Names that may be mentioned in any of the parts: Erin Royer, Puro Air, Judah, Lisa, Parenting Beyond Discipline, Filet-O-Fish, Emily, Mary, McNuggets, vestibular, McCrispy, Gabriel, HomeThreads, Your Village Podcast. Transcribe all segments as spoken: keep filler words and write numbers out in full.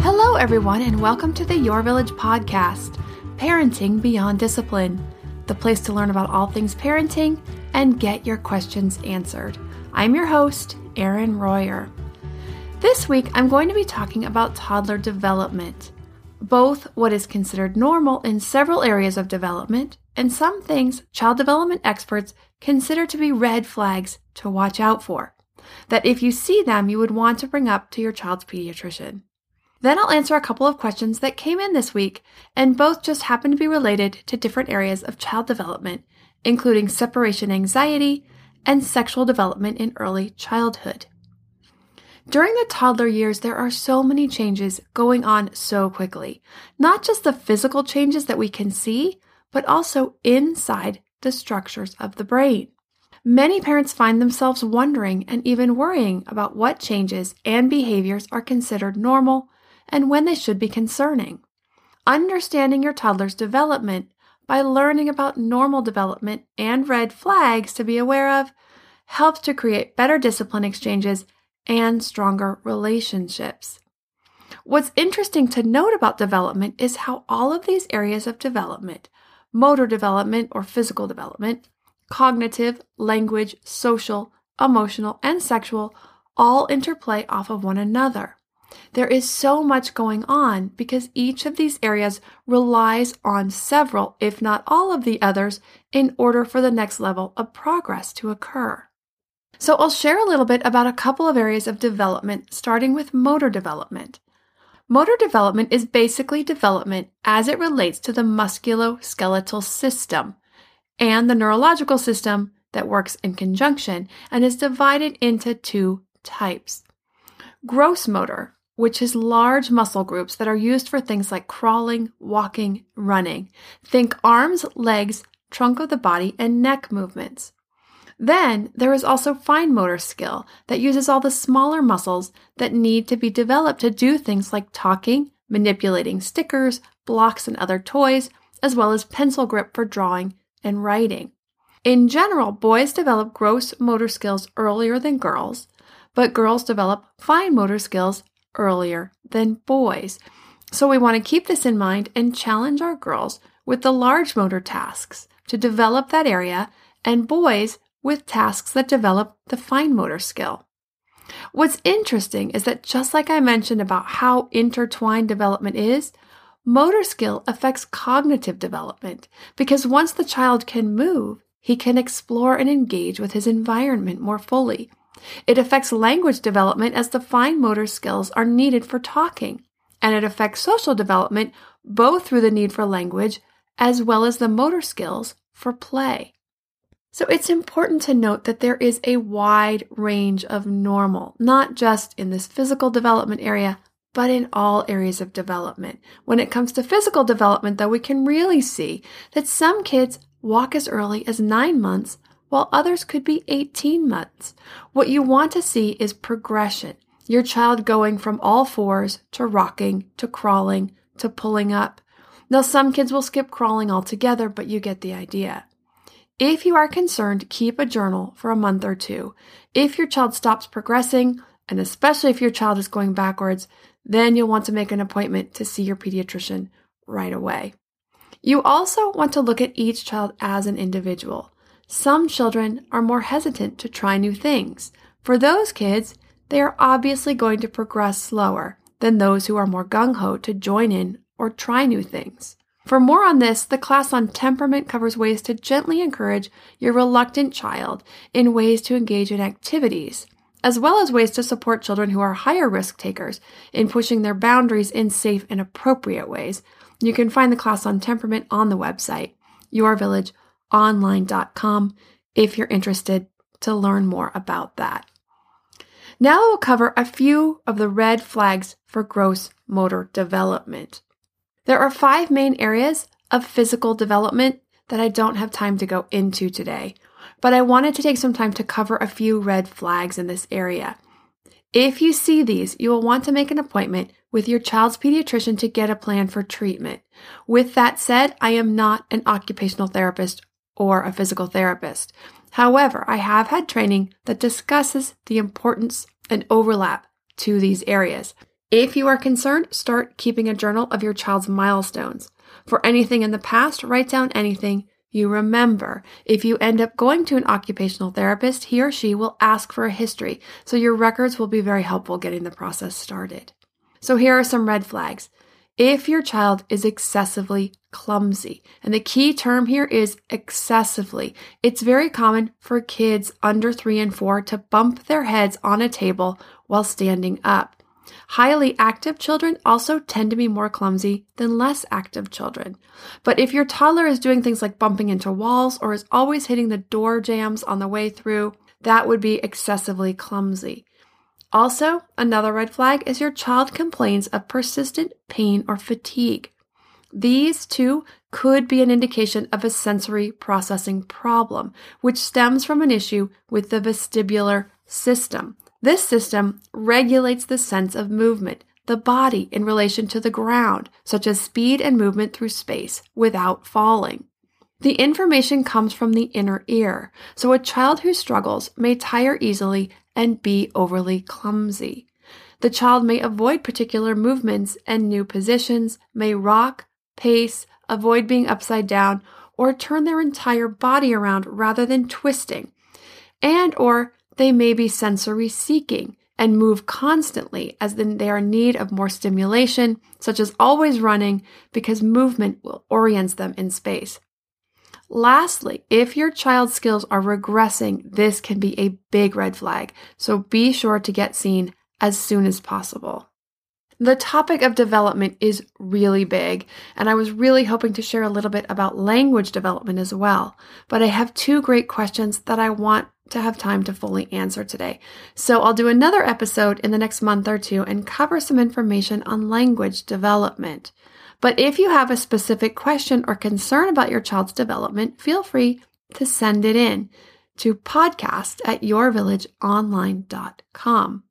Hello, everyone, and welcome to the Your Village Podcast, Parenting Beyond Discipline, the place to learn about all things parenting and get your questions answered. I'm your host, Erin Royer. This week, I'm going to be talking about toddler development, both what is considered normal in several areas of development and some things child development experts consider to be red flags to watch out for, that if you see them, you would want to bring up to your child's pediatrician. Then I'll answer a couple of questions that came in this week, and both just happen to be related to different areas of child development, including separation anxiety and sexual development in early childhood. During the toddler years, there are so many changes going on so quickly. Not just the physical changes that we can see, but also inside the structures of the brain. Many parents find themselves wondering and even worrying about what changes and behaviors are considered normal and when they should be concerning. Understanding your toddler's development by learning about normal development and red flags to be aware of helps to create better discipline exchanges and stronger relationships. What's interesting to note about development is how all of these areas of development, motor development or physical development, cognitive, language, social, emotional, and sexual all interplay off of one another. There is so much going on because each of these areas relies on several, if not all of the others, in order for the next level of progress to occur. So I'll share a little bit about a couple of areas of development, starting with motor development. Motor development is basically development as it relates to the musculoskeletal system and the neurological system that works in conjunction and is divided into two types. Gross motor, which is large muscle groups that are used for things like crawling, walking, running. Think arms, legs, trunk of the body, and neck movements. Then there is also fine motor skill that uses all the smaller muscles that need to be developed to do things like talking, manipulating stickers, blocks, and other toys, as well as pencil grip for drawing and writing. In general, boys develop gross motor skills earlier than girls, but girls develop fine motor skills earlier than boys. So we want to keep this in mind and challenge our girls with the large motor tasks to develop that area and boys with tasks that develop the fine motor skill. What's interesting is that just like I mentioned about how intertwined development is, motor skill affects cognitive development because once the child can move, he can explore and engage with his environment more fully. It affects language development as the fine motor skills are needed for talking, and it affects social development both through the need for language as well as the motor skills for play. So it's important to note that there is a wide range of normal, not just in this physical development area, but in all areas of development. When it comes to physical development, though, we can really see that some kids walk as early as nine months, while others could be eighteen months. What you want to see is progression, your child going from all fours to rocking, to crawling, to pulling up. Now, some kids will skip crawling altogether, but you get the idea. If you are concerned, keep a journal for a month or two. If your child stops progressing, and especially if your child is going backwards, then you'll want to make an appointment to see your pediatrician right away. You also want to look at each child as an individual. Some children are more hesitant to try new things. For those kids, they are obviously going to progress slower than those who are more gung-ho to join in or try new things. For more on this, the class on temperament covers ways to gently encourage your reluctant child in ways to engage in activities, as well as ways to support children who are higher risk takers in pushing their boundaries in safe and appropriate ways. You can find the class on temperament on the website, your village online dot com, if you're interested to learn more about that. Now I will cover a few of the red flags for gross motor development. There are five main areas of physical development that I don't have time to go into today, but I wanted to take some time to cover a few red flags in this area. If you see these, you will want to make an appointment with your child's pediatrician to get a plan for treatment. With that said, I am not an occupational therapist or a physical therapist. However, I have had training that discusses the importance and overlap to these areas. If you are concerned, start keeping a journal of your child's milestones. For anything in the past, write down anything you remember. If you end up going to an occupational therapist, he or she will ask for a history, so your records will be very helpful getting the process started. So here are some red flags. If your child is excessively clumsy, and the key term here is excessively, it's very common for kids under three and four to bump their heads on a table while standing up. Highly active children also tend to be more clumsy than less active children. But if your toddler is doing things like bumping into walls or is always hitting the door jambs on the way through, that would be excessively clumsy. Also, another red flag is your child complains of persistent pain or fatigue. These two could be an indication of a sensory processing problem, which stems from an issue with the vestibular system. This system regulates the sense of movement, the body in relation to the ground, such as speed and movement through space without falling. The information comes from the inner ear, so a child who struggles may tire easily and be overly clumsy. The child may avoid particular movements and new positions, may rock, pace, avoid being upside down, or turn their entire body around rather than twisting, and or they may be sensory seeking and move constantly as they are in need of more stimulation, such as always running, because movement will orient them in space. Lastly, if your child's skills are regressing, this can be a big red flag, so be sure to get seen as soon as possible. The topic of development is really big, and I was really hoping to share a little bit about language development as well, but I have two great questions that I want to have time to fully answer today. So I'll do another episode in the next month or two and cover some information on language development. But if you have a specific question or concern about your child's development, feel free to send it in to podcast at yourvillageonline.com.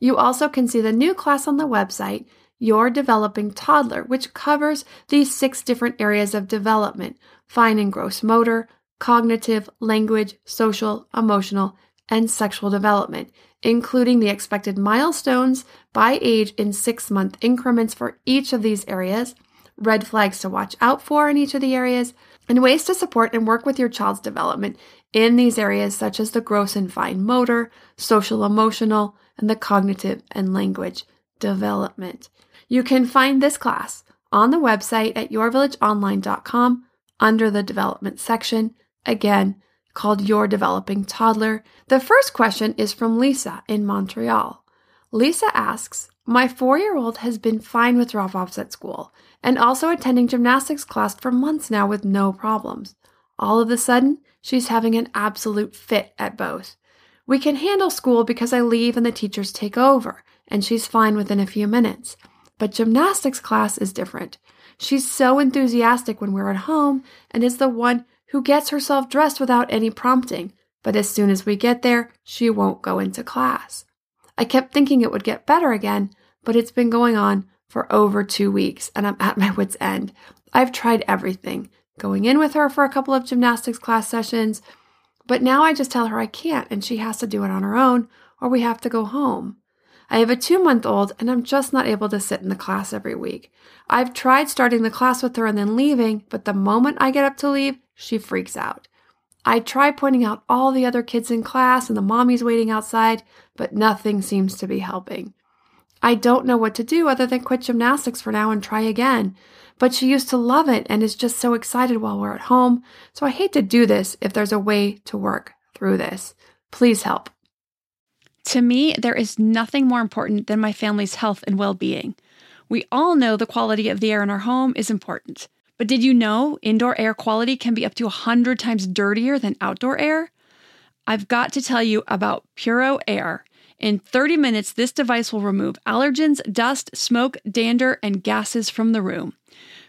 You also can see the new class on the website, Your Developing Toddler, which covers these six different areas of development: fine and gross motor, cognitive, language, social, emotional, and sexual development, including the expected milestones by age in six-month increments for each of these areas, red flags to watch out for in each of the areas, and ways to support and work with your child's development in these areas such as the gross and fine motor, social, emotional, and the cognitive and language development. You can find this class on the website at your village online dot com under the development section, again, called Your Developing Toddler. The first question is from Lisa in Montreal. Lisa asks, my four-year-old has been fine with drop-offs at school and also attending gymnastics class for months now with no problems. All of a sudden, she's having an absolute fit at both. We can handle school because I leave and the teachers take over, and she's fine within a few minutes. But gymnastics class is different. She's so enthusiastic when we're at home and is the one who gets herself dressed without any prompting. But as soon as we get there, she won't go into class. I kept thinking it would get better again, but it's been going on for over two weeks and I'm at my wit's end. I've tried everything, going in with her for a couple of gymnastics class sessions, but now I just tell her I can't and she has to do it on her own or we have to go home. I have a two-month-old, and I'm just not able to sit in the class every week. I've tried starting the class with her and then leaving, but the moment I get up to leave, she freaks out. I try pointing out all the other kids in class and the mommies waiting outside, but nothing seems to be helping. I don't know what to do other than quit gymnastics for now and try again, but she used to love it and is just so excited while we're at home, so I hate to do this if there's a way to work through this. Please help. To me, there is nothing more important than my family's health and well-being. We all know the quality of the air in our home is important. But did you know indoor air quality can be up to one hundred times dirtier than outdoor air? I've got to tell you about Puro Air. In thirty minutes, this device will remove allergens, dust, smoke, dander, and gases from the room.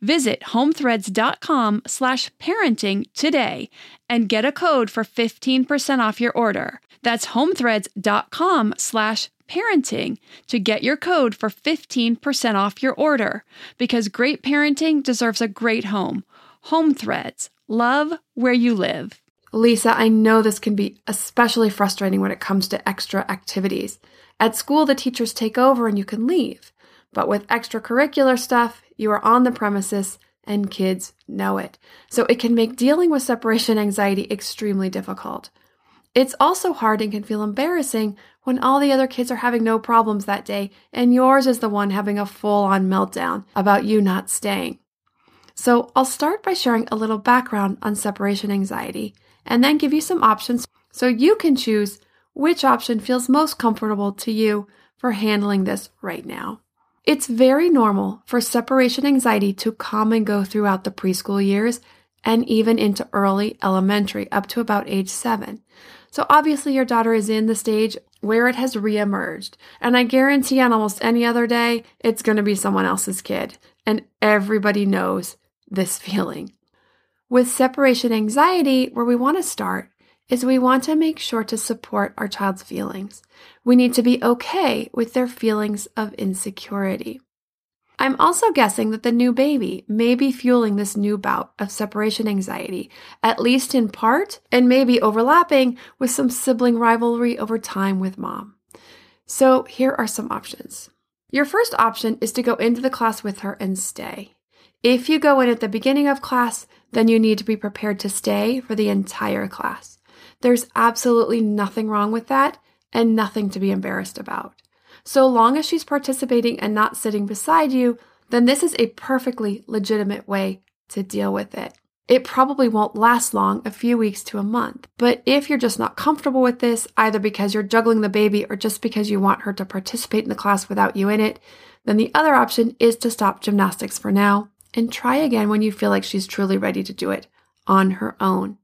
Visit homethreads.com slash parenting today and get a code for fifteen percent off your order. That's homethreads.com slash parenting to get your code for fifteen percent off your order, because great parenting deserves a great home. HomeThreads, love where you live. Lisa, I know this can be especially frustrating when it comes to extra activities. At school, the teachers take over and you can leave, but with extracurricular stuff, you are on the premises and kids know it. So it can make dealing with separation anxiety extremely difficult. It's also hard and can feel embarrassing when all the other kids are having no problems that day and yours is the one having a full-on meltdown about you not staying. So I'll start by sharing a little background on separation anxiety and then give you some options so you can choose which option feels most comfortable to you for handling this right now. It's very normal for separation anxiety to come and go throughout the preschool years and even into early elementary, up to about age seven. So obviously your daughter is in the stage where it has reemerged. And I guarantee on almost any other day, it's going to be someone else's kid. And everybody knows this feeling. With separation anxiety, where we want to start is we want to make sure to support our child's feelings. We need to be okay with their feelings of insecurity. I'm also guessing that the new baby may be fueling this new bout of separation anxiety, at least in part, and maybe overlapping with some sibling rivalry over time with mom. So here are some options. Your first option is to go into the class with her and stay. If you go in at the beginning of class, then you need to be prepared to stay for the entire class. There's absolutely nothing wrong with that and nothing to be embarrassed about. So long as she's participating and not sitting beside you, then this is a perfectly legitimate way to deal with it. It probably won't last long, a few weeks to a month. But if you're just not comfortable with this, either because you're juggling the baby or just because you want her to participate in the class without you in it, then the other option is to stop gymnastics for now and try again when you feel like she's truly ready to do it on her own.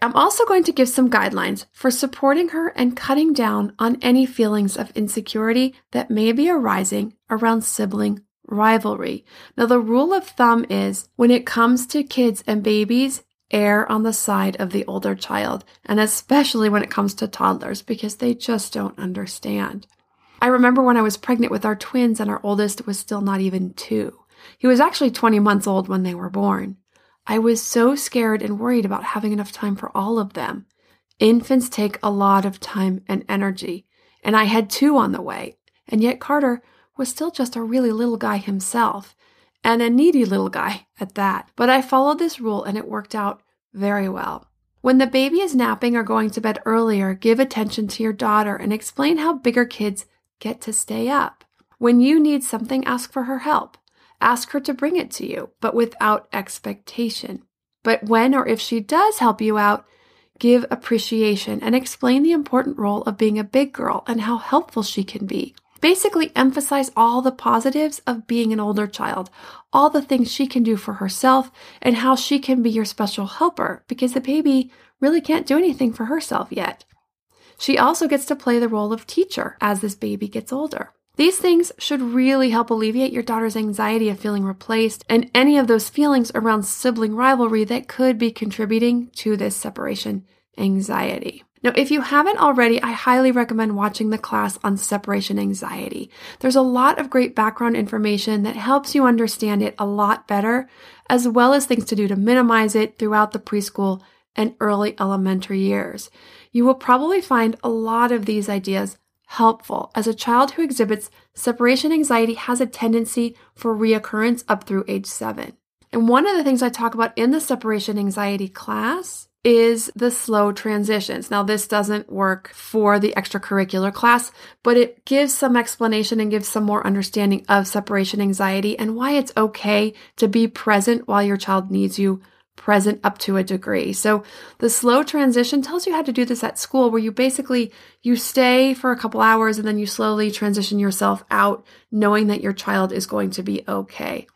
I'm also going to give some guidelines for supporting her and cutting down on any feelings of insecurity that may be arising around sibling rivalry. Now, the rule of thumb is when it comes to kids and babies, err on the side of the older child, and especially when it comes to toddlers because they just don't understand. I remember when I was pregnant with our twins and our oldest was still not even two. He was actually twenty months old when they were born. I was so scared and worried about having enough time for all of them. Infants take a lot of time and energy, and I had two on the way. And yet Carter was still just a really little guy himself, and a needy little guy at that. But I followed this rule, and it worked out very well. When the baby is napping or going to bed earlier, give attention to your daughter and explain how bigger kids get to stay up. When you need something, ask for her help. Ask her to bring it to you, but without expectation. But when or if she does help you out, give appreciation and explain the important role of being a big girl and how helpful she can be. Basically, emphasize all the positives of being an older child, all the things she can do for herself, and how she can be your special helper, because the baby really can't do anything for herself yet. She also gets to play the role of teacher as this baby gets older. These things should really help alleviate your daughter's anxiety of feeling replaced and any of those feelings around sibling rivalry that could be contributing to this separation anxiety. Now, if you haven't already, I highly recommend watching the class on separation anxiety. There's a lot of great background information that helps you understand it a lot better, as well as things to do to minimize it throughout the preschool and early elementary years. You will probably find a lot of these ideas helpful, as a child who exhibits separation anxiety has a tendency for reoccurrence up through age seven. And one of the things I talk about in the separation anxiety class is the slow transitions. Now, this doesn't work for the extracurricular class, but it gives some explanation and gives some more understanding of separation anxiety and why it's okay to be present while your child needs you, present up to a degree. So the slow transition tells you how to do this at school, where you basically, you stay for a couple hours and then you slowly transition yourself out, knowing that your child is going to be okay,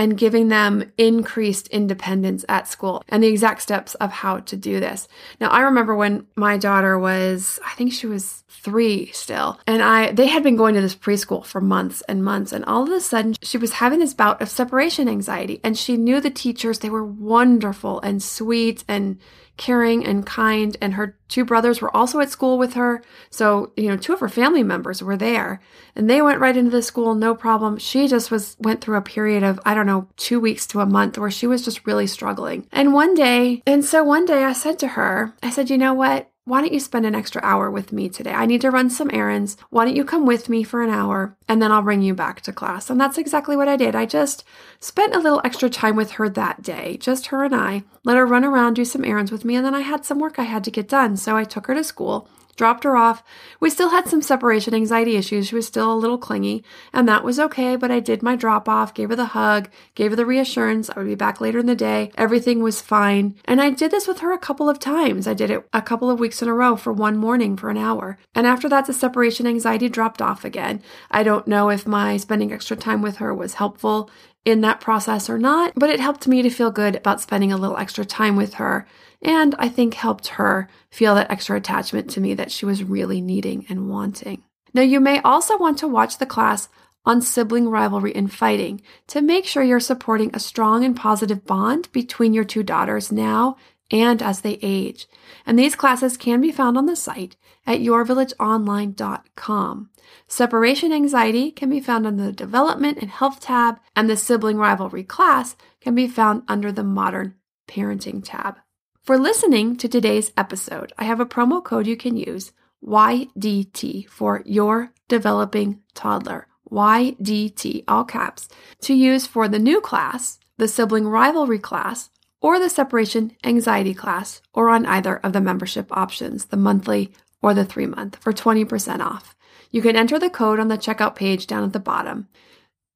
and giving them increased independence at school and the exact steps of how to do this. Now, I remember when my daughter was, I think she was three still, and I they had been going to this preschool for months and months, and all of a sudden she was having this bout of separation anxiety, and she knew the teachers. They were wonderful and sweet and caring and kind, and her two brothers were also at school with her. So, you know, two of her family members were there, and they went right into the school, no problem. She just was went through a period of, I don't know, two weeks to a month where she was just really struggling. And one day, and so one day I said to her, I said, you know what? Why don't you spend an extra hour with me today? I need to run some errands. Why don't you come with me for an hour, and then I'll bring you back to class? And that's exactly what I did. I just spent a little extra time with her that day, just her and I. Let her run around, do some errands with me, and then I had some work I had to get done. So I took her to school, dropped her off. We still had some separation anxiety issues. She was still a little clingy, and that was okay, but I did my drop-off, gave her the hug, gave her the reassurance I would be back later in the day. Everything was fine, and I did this with her a couple of times. I did it a couple of weeks in a row for one morning for an hour, and after that, the separation anxiety dropped off again. I don't know if my spending extra time with her was helpful in that process or not, but it helped me to feel good about spending a little extra time with her, and I think helped her feel that extra attachment to me that she was really needing and wanting. Now, you may also want to watch the class on sibling rivalry and fighting to make sure you're supporting a strong and positive bond between your two daughters now and as they age. And these classes can be found on the site at your village online dot com. Separation anxiety can be found under the Development and Health tab, and the Sibling Rivalry class can be found under the Modern Parenting tab. For listening to today's episode, I have a promo code you can use, Y D T, for Your Developing Toddler, Y D T, all caps, to use for the new class, the Sibling Rivalry class, or the Separation Anxiety class, or on either of the membership options, the monthly or the three-month, for twenty percent off. You can enter the code on the checkout page down at the bottom.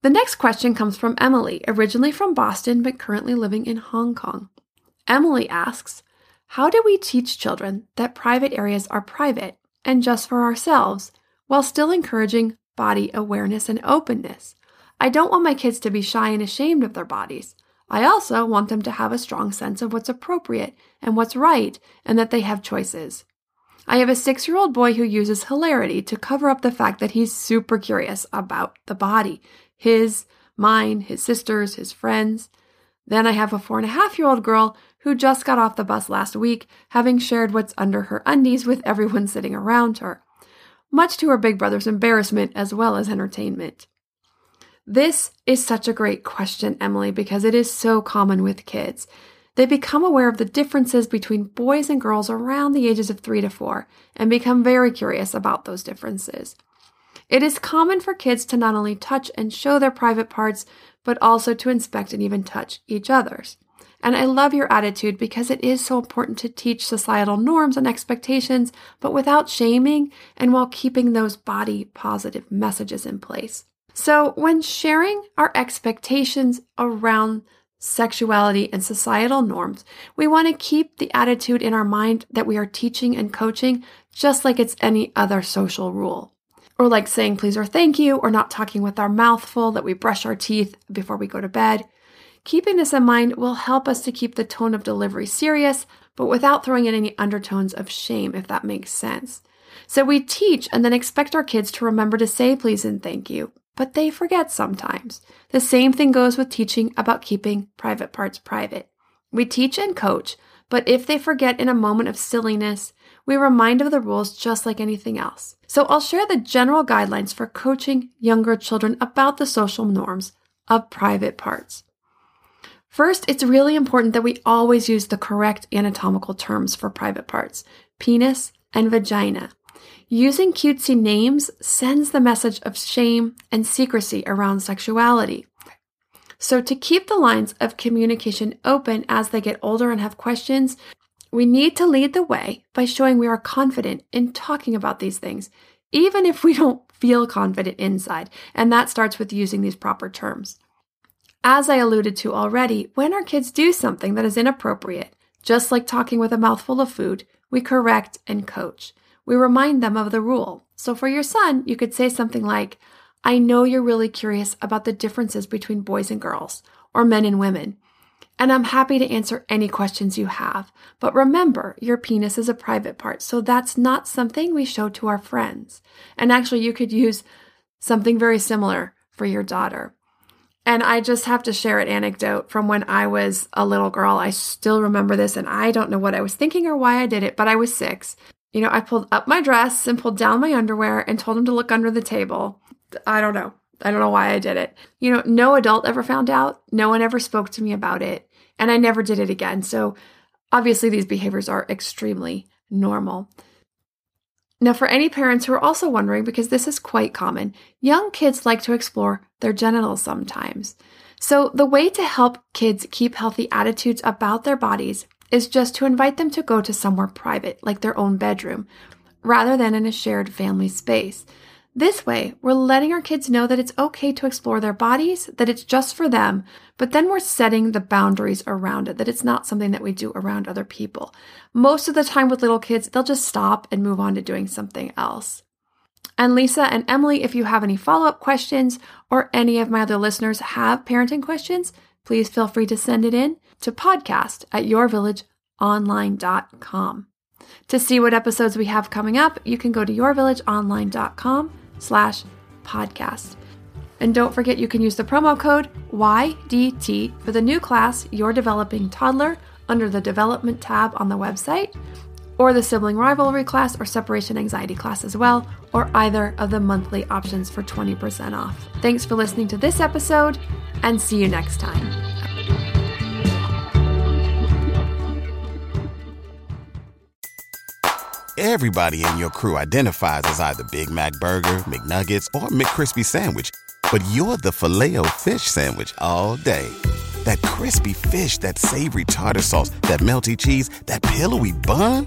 The next question comes from Emily, originally from Boston, but currently living in Hong Kong. Emily asks, how do we teach children that private areas are private and just for ourselves, while still encouraging body awareness and openness? I don't want my kids to be shy and ashamed of their bodies. I also want them to have a strong sense of what's appropriate and what's right, and that they have choices. I have a six-year-old boy who uses hilarity to cover up the fact that he's super curious about the body, his, mine, his sister's, his friends. Then I have a four-and-a-half-year-old girl who just got off the bus last week, having shared what's under her undies with everyone sitting around her, much to her big brother's embarrassment as well as entertainment. This is such a great question, Emily, because it is so common with kids. They become aware of the differences between boys and girls around the ages of three to four and become very curious about those differences. It is common for kids to not only touch and show their private parts, but also to inspect and even touch each other's. And I love your attitude because it is so important to teach societal norms and expectations, but without shaming and while keeping those body positive messages in place. So when sharing our expectations around sexuality and societal norms, we want to keep the attitude in our mind that we are teaching and coaching just like it's any other social rule. Or like saying please or thank you, or not talking with our mouth full, that we brush our teeth before we go to bed. Keeping this in mind will help us to keep the tone of delivery serious, but without throwing in any undertones of shame, if that makes sense. So we teach and then expect our kids to remember to say please and thank you, but they forget sometimes. The same thing goes with teaching about keeping private parts private. We teach and coach, but if they forget in a moment of silliness, we remind of the rules just like anything else. So I'll share the general guidelines for coaching younger children about the social norms of private parts. First, it's really important that we always use the correct anatomical terms for private parts, penis and vagina. Using cutesy names sends the message of shame and secrecy around sexuality. So to keep the lines of communication open as they get older and have questions, we need to lead the way by showing we are confident in talking about these things, even if we don't feel confident inside, and that starts with using these proper terms. As I alluded to already, when our kids do something that is inappropriate, just like talking with a mouthful of food, we correct and coach. We remind them of the rule. So for your son, you could say something like, I know you're really curious about the differences between boys and girls, or men and women, and I'm happy to answer any questions you have. But remember, your penis is a private part, so that's not something we show to our friends. And actually, you could use something very similar for your daughter. And I just have to share an anecdote from when I was a little girl. I still remember this, and I don't know what I was thinking or why I did it, but I was six. You know, I pulled up my dress and pulled down my underwear and told him to look under the table. I don't know. I don't know why I did it. You know, no adult ever found out. No one ever spoke to me about it, and I never did it again. So obviously these behaviors are extremely normal. Now, for any parents who are also wondering, because this is quite common, young kids like to explore their genitals sometimes. So the way to help kids keep healthy attitudes about their bodies is just to invite them to go to somewhere private, like their own bedroom, rather than in a shared family space. This way, we're letting our kids know that it's okay to explore their bodies, that it's just for them, but then we're setting the boundaries around it, that it's not something that we do around other people. Most of the time with little kids, they'll just stop and move on to doing something else. And Lisa and Emily, if you have any follow-up questions or any of my other listeners have parenting questions, please feel free to send it in to podcast at your village online dot com. To see what episodes we have coming up, you can go to your village online dot com. slash podcast. And don't forget, you can use the promo code Y D T for the new class Your Developing Toddler under the development tab on the website, or the sibling rivalry class or separation anxiety class as well, or either of the monthly options for twenty percent off. Thanks for listening to this episode, and see you next time. Everybody in your crew identifies as either Big Mac Burger, McNuggets, or McCrispy Sandwich. But you're the Filet-O-Fish Sandwich all day. That crispy fish, that savory tartar sauce, that melty cheese, that pillowy bun.